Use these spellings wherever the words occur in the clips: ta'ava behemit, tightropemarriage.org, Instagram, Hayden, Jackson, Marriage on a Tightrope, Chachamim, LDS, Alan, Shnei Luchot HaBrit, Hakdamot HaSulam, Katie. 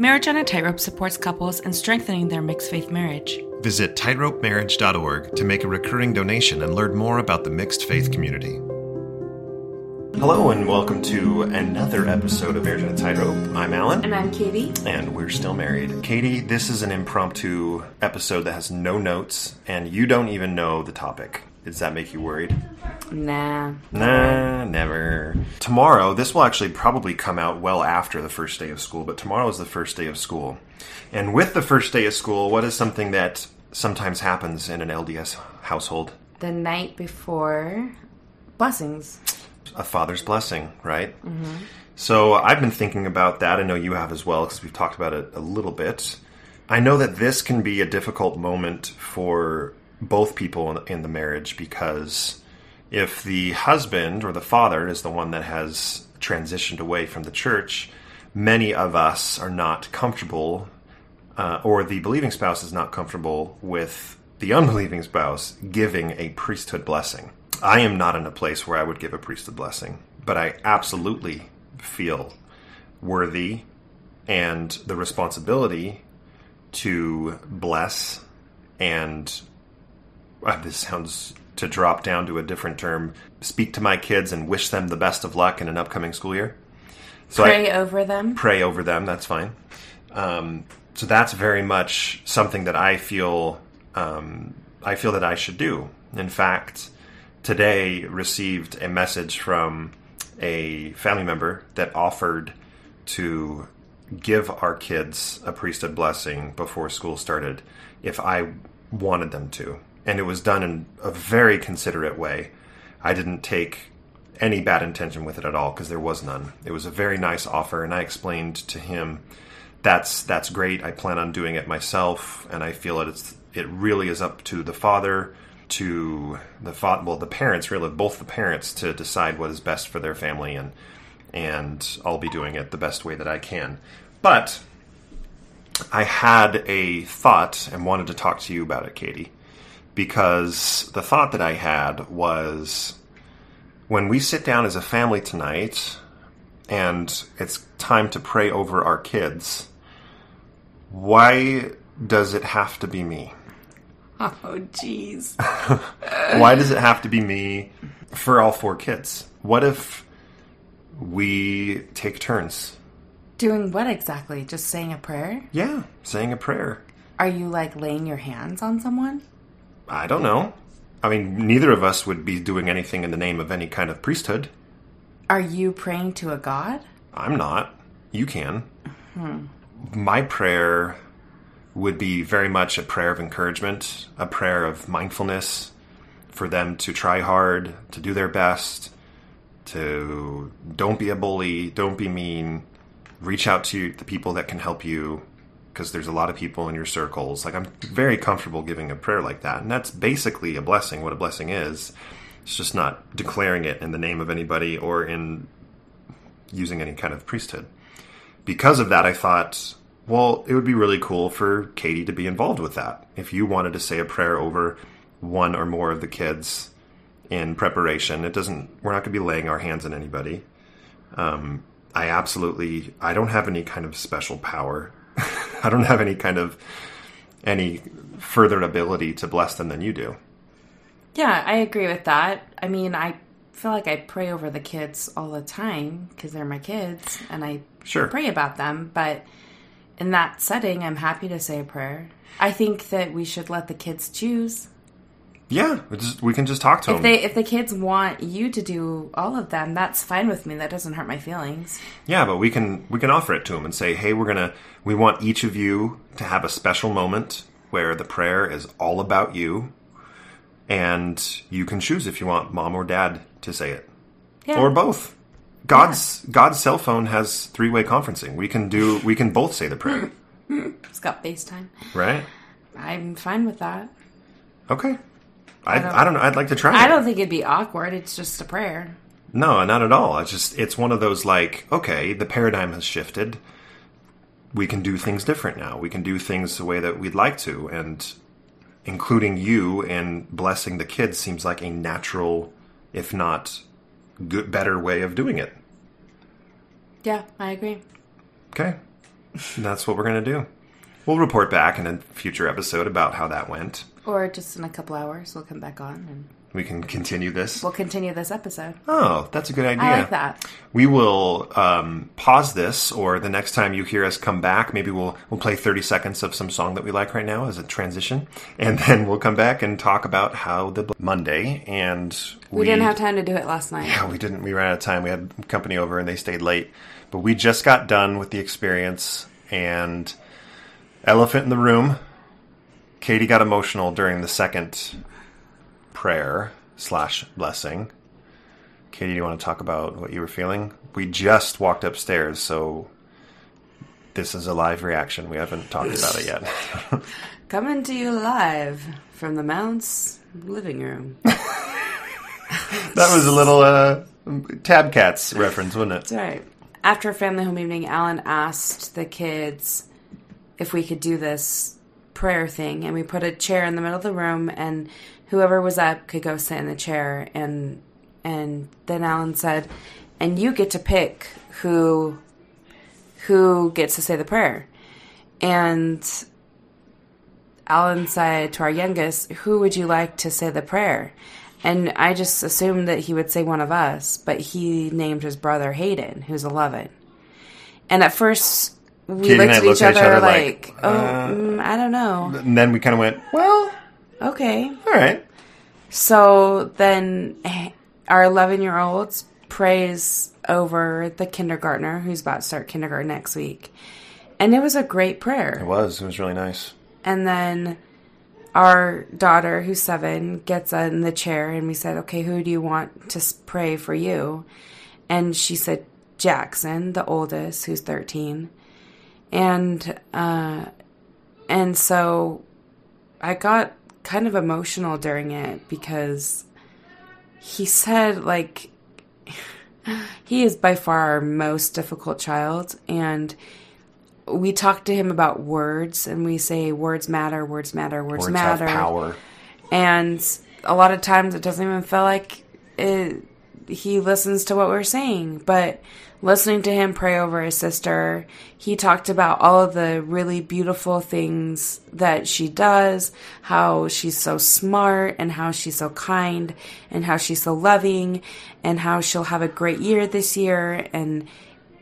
Marriage on a Tightrope supports couples in strengthening their mixed-faith marriage. Visit tightropemarriage.org to make a recurring donation and learn more about the mixed-faith community. Hello and welcome to another episode of Marriage on a Tightrope. I'm Alan. And I'm Katie. And we're still married. Katie, this is an impromptu episode that has no notes, and you don't even know the topic. Does that make you worried? Nah, never. Tomorrow, this will actually probably come out well after the first day of school, but tomorrow is the first day of school. And with the first day of school, what is something that sometimes happens in an LDS household? The night before, blessings. A father's blessing, right? Mm-hmm. So I've been thinking about that. I know you have as well, because we've talked about it a little bit. I know that this can be a difficult moment for both people in the marriage, because if the husband or the father is the one that has transitioned away from the church, many of us are not comfortable, or the believing spouse is not comfortable with the unbelieving spouse giving a priesthood blessing. I am not in a place where I would give a priesthood blessing, but I absolutely feel worthy and the responsibility to bless and, this sounds to drop down to a different term, speak to my kids and wish them the best of luck in an upcoming school year. So Pray over them, that's fine. So that's very much something that I feel that I should do. In fact, today received a message from a family member that offered to give our kids a priesthood blessing before school started if I wanted them to. And it was done in a very considerate way. I didn't take any bad intention with it at all, because there was none. It was a very nice offer, and I explained to him, that's great. I plan on doing it myself, and I feel that it really is up to the father, the parents, really, both the parents, to decide what is best for their family, and I'll be doing it the best way that I can. But I had a thought and wanted to talk to you about it, Katie, because the thought that I had was, when we sit down as a family tonight and it's time to pray over our kids, why does it have to be me? Oh, geez. Why does it have to be me for all four kids? What if we take turns? Doing what exactly? Just saying a prayer? Yeah, saying a prayer. Are you, like, laying your hands on someone? I don't know. I mean, neither of us would be doing anything in the name of any kind of priesthood. Are you praying to a god? I'm not. You can. Mm-hmm. My prayer would be very much a prayer of encouragement, a prayer of mindfulness for them to try hard, to do their best, to don't be a bully, don't be mean, reach out to the people that can help you, because there's a lot of people in your circles. Like, I'm very comfortable giving a prayer like that, and that's basically a blessing, what a blessing is. It's just not declaring it in the name of anybody or in using any kind of priesthood. Because of that, I thought, well, it would be really cool for Katie to be involved with that. If you wanted to say a prayer over one or more of the kids in preparation, we're not going to be laying our hands on anybody. I don't have any kind of special power. I don't have any further ability to bless them than you do. Yeah, I agree with that. I mean, I feel like I pray over the kids all the time because they're my kids and I pray about them, but in that setting, I'm happy to say a prayer. I think that we should let the kids choose. Yeah, we can just talk to them. If the kids want you to do all of them, that's fine with me. That doesn't hurt my feelings. Yeah, but we can offer it to them and say, hey, we want each of you to have a special moment where the prayer is all about you, and you can choose if you want mom or dad to say it, yeah, or both. God's cell phone has three-way conferencing. We can both say the prayer. It's got FaceTime. Right? I'm fine with that. Okay. I don't know. I'd like to try it. I don't think it'd be awkward. It's just a prayer. No, not at all. It's one of those, like, okay, the paradigm has shifted. We can do things different now. We can do things the way that we'd like to, and including you in blessing the kids seems like a natural, if not better way of doing it. Yeah, I agree. Okay. And that's what we're going to do. We'll report back in a future episode about how that went. Or just in a couple hours, we'll come back on and... We can continue this. We'll continue this episode. Oh, that's a good idea. I like that. We will pause this, or the next time you hear us come back, maybe we'll play 30 seconds of some song that we like right now as a transition, and then we'll come back and talk about how the Monday, and we didn't have time to do it last night. Yeah, we didn't. We ran out of time. We had company over, and they stayed late. But we just got done with the experience, and elephant in the room, Katie got emotional during the second... prayer/blessing. Katie, do you want to talk about what you were feeling? We just walked upstairs, so this is a live reaction. We haven't talked about it yet. Coming to you live from the Mount's living room. That was a little Tab Cats reference, wasn't it? That's right. After a family home evening, Alan asked the kids if we could do this prayer thing, and we put a chair in the middle of the room, and whoever was up could go sit in the chair, and then Alan said, and you get to pick who gets to say the prayer. And Alan said to our youngest, who would you like to say the prayer? And I just assumed that he would say one of us, but he named his brother Hayden, who's 11. And at first, we looked at each other like, I don't know. And then we kind of went, well... Okay. All right. So then our 11-year-old prays over the kindergartner who's about to start kindergarten next week. And it was a great prayer. It was. It was really nice. And then our daughter, who's 7, gets in the chair, and we said, okay, who do you want to pray for you? And she said, Jackson, the oldest, who's 13. And so I got... kind of emotional during it because he said, like, he is by far our most difficult child, and we talk to him about words, and we say words matter. Have power. And a lot of times it doesn't even feel like it, he listens to what we're saying, but listening to him pray over his sister, he talked about all of the really beautiful things that she does, how she's so smart, and how she's so kind, and how she's so loving, and how she'll have a great year this year, and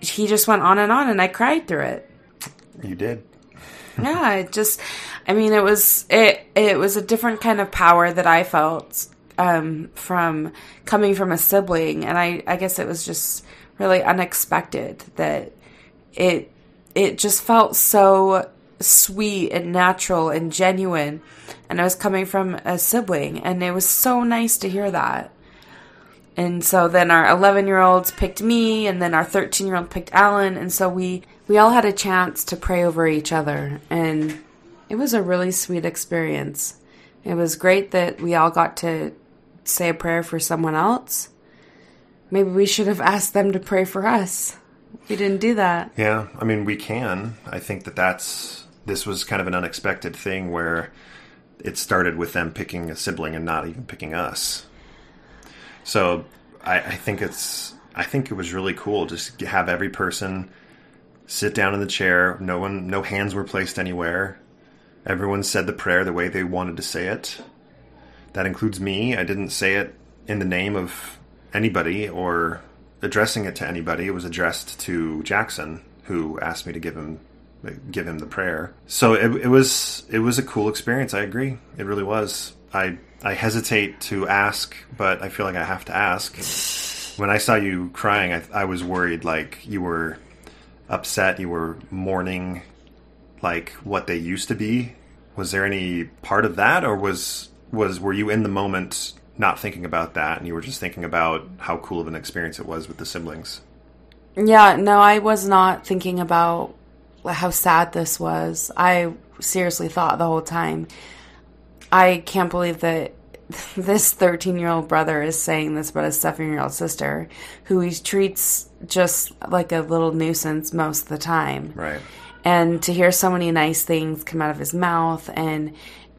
he just went on, and I cried through it. You did. Yeah, it was a different kind of power that I felt from coming from a sibling, and I guess it was just really unexpected that it just felt so sweet and natural and genuine, and I was coming from a sibling, and it was so nice to hear that. And so then our 11-year-olds picked me, and then our 13-year-old picked Alan, and so we all had a chance to pray over each other, and it was a really sweet experience. It was great that we all got to say a prayer for someone else. Maybe we should have asked them to pray for us. We didn't do that. Yeah, I mean, we can. I think this was kind of an unexpected thing where it started with them picking a sibling and not even picking us. So I think it was really cool just to have every person sit down in the chair. No hands were placed anywhere. Everyone said the prayer the way they wanted to say it. That includes me. I didn't say it in the name of anybody or addressing it to anybody. It was addressed to Jackson, who asked me to give him the prayer. So it was a cool experience. I agree. It really was. I hesitate to ask, but I feel like I have to ask. When I saw you crying, I was worried, like, you were upset, you were mourning, like what they used to be. Was there any part of that, or were you in the moment not thinking about that, and you were just thinking about how cool of an experience it was with the siblings? Yeah, no, I was not thinking about how sad this was. I seriously thought the whole time, I can't believe that this 13-year-old brother is saying this about his 7-year-old sister, who he treats just like a little nuisance most of the time. Right. And to hear so many nice things come out of his mouth, and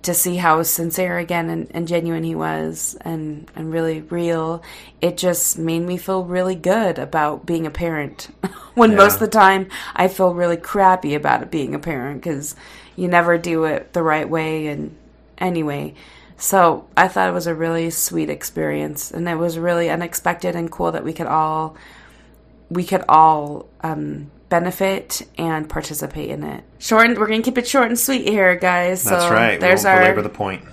to see how sincere again and genuine he was and really real. It just made me feel really good about being a parent when most of the time I feel really crappy about it being a parent because you never do it the right way. And anyway, so I thought it was a really sweet experience, and it was really unexpected and cool that we could all benefit and participate in it. We're going to keep it short and sweet here, guys. That's right. There's we won't belabor the point.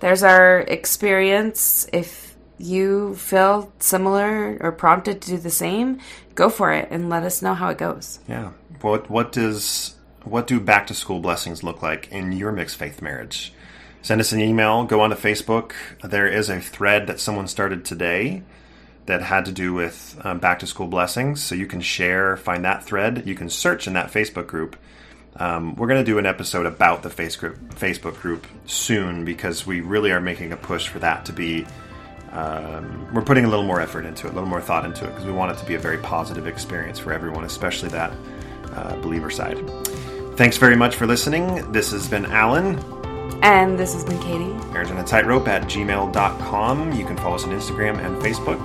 There's our experience. If you feel similar or prompted to do the same, go for it and let us know how it goes. Yeah. What do back to school blessings look like in your mixed faith marriage? Send us an email. Go onto Facebook. There is a thread that someone started today that had to do with back-to-school blessings. So you can share, find that thread. You can search in that Facebook group. We're going to do an episode about the Facebook group soon because we really are making a push for that to be... we're putting a little more effort into it, a little more thought into it, because we want it to be a very positive experience for everyone, especially that believer side. Thanks very much for listening. This has been Alan. And this has been Katie. Marriage on a Tightrope at gmail.com. You can follow us on Instagram and Facebook.